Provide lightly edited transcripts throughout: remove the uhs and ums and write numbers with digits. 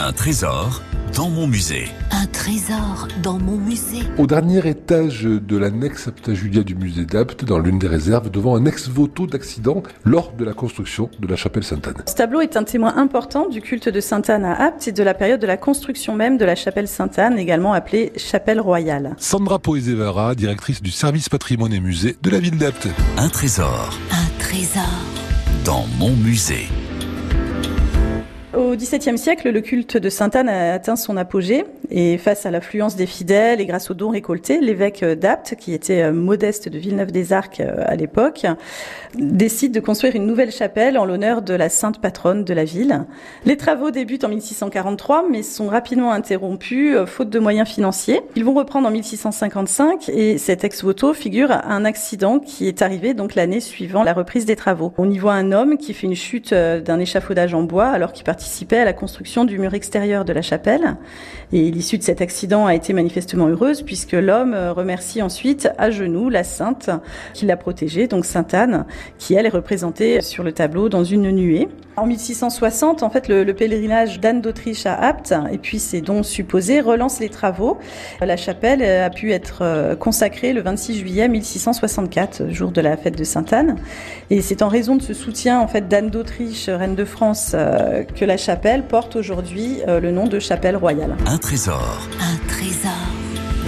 Un trésor dans mon musée. Un trésor dans mon musée. Au dernier étage de l'annexe Septajulia du musée d'Apt, dans l'une des réserves, devant un ex-voto d'accident lors de la construction de la chapelle Sainte-Anne. Ce tableau est un témoin important du culte de Sainte-Anne à Apt et de la période de la construction même de la chapelle Sainte-Anne, également appelée chapelle royale. Sandra Poesevara, directrice du service patrimoine et musée de la ville d'Apt. Un trésor. Un trésor. Dans mon musée. Au XVIIe siècle, le culte de Sainte-Anne a atteint son apogée et face à l'affluence des fidèles et grâce aux dons récoltés, l'évêque d'Apt, qui était Modeste de Villeneuve-des-Arcs à l'époque, décide de construire une nouvelle chapelle en l'honneur de la sainte patronne de la ville. Les travaux débutent en 1643 mais sont rapidement interrompus faute de moyens financiers. Ils vont reprendre en 1655 et cet ex-voto figure un accident qui est arrivé donc l'année suivant la reprise des travaux. On y voit un homme qui fait une chute d'un échafaudage en bois alors qu'il participait à la construction du mur extérieur de la chapelle et l'issue de cet accident a été manifestement heureuse puisque l'homme remercie ensuite à genoux la sainte qui l'a protégée, donc Sainte Anne, qui elle est représentée sur le tableau dans une nuée. En 1660, en fait, le pèlerinage d'Anne d'Autriche à Apt et puis ses dons supposés relancent les travaux. La chapelle a pu être consacrée le 26 juillet 1664, jour de la fête de Sainte Anne, et c'est en raison de ce soutien en fait d'Anne d'Autriche, reine de France, que la chapelle porte aujourd'hui le nom de chapelle royale. Un trésor. Un trésor.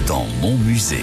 Dans mon musée.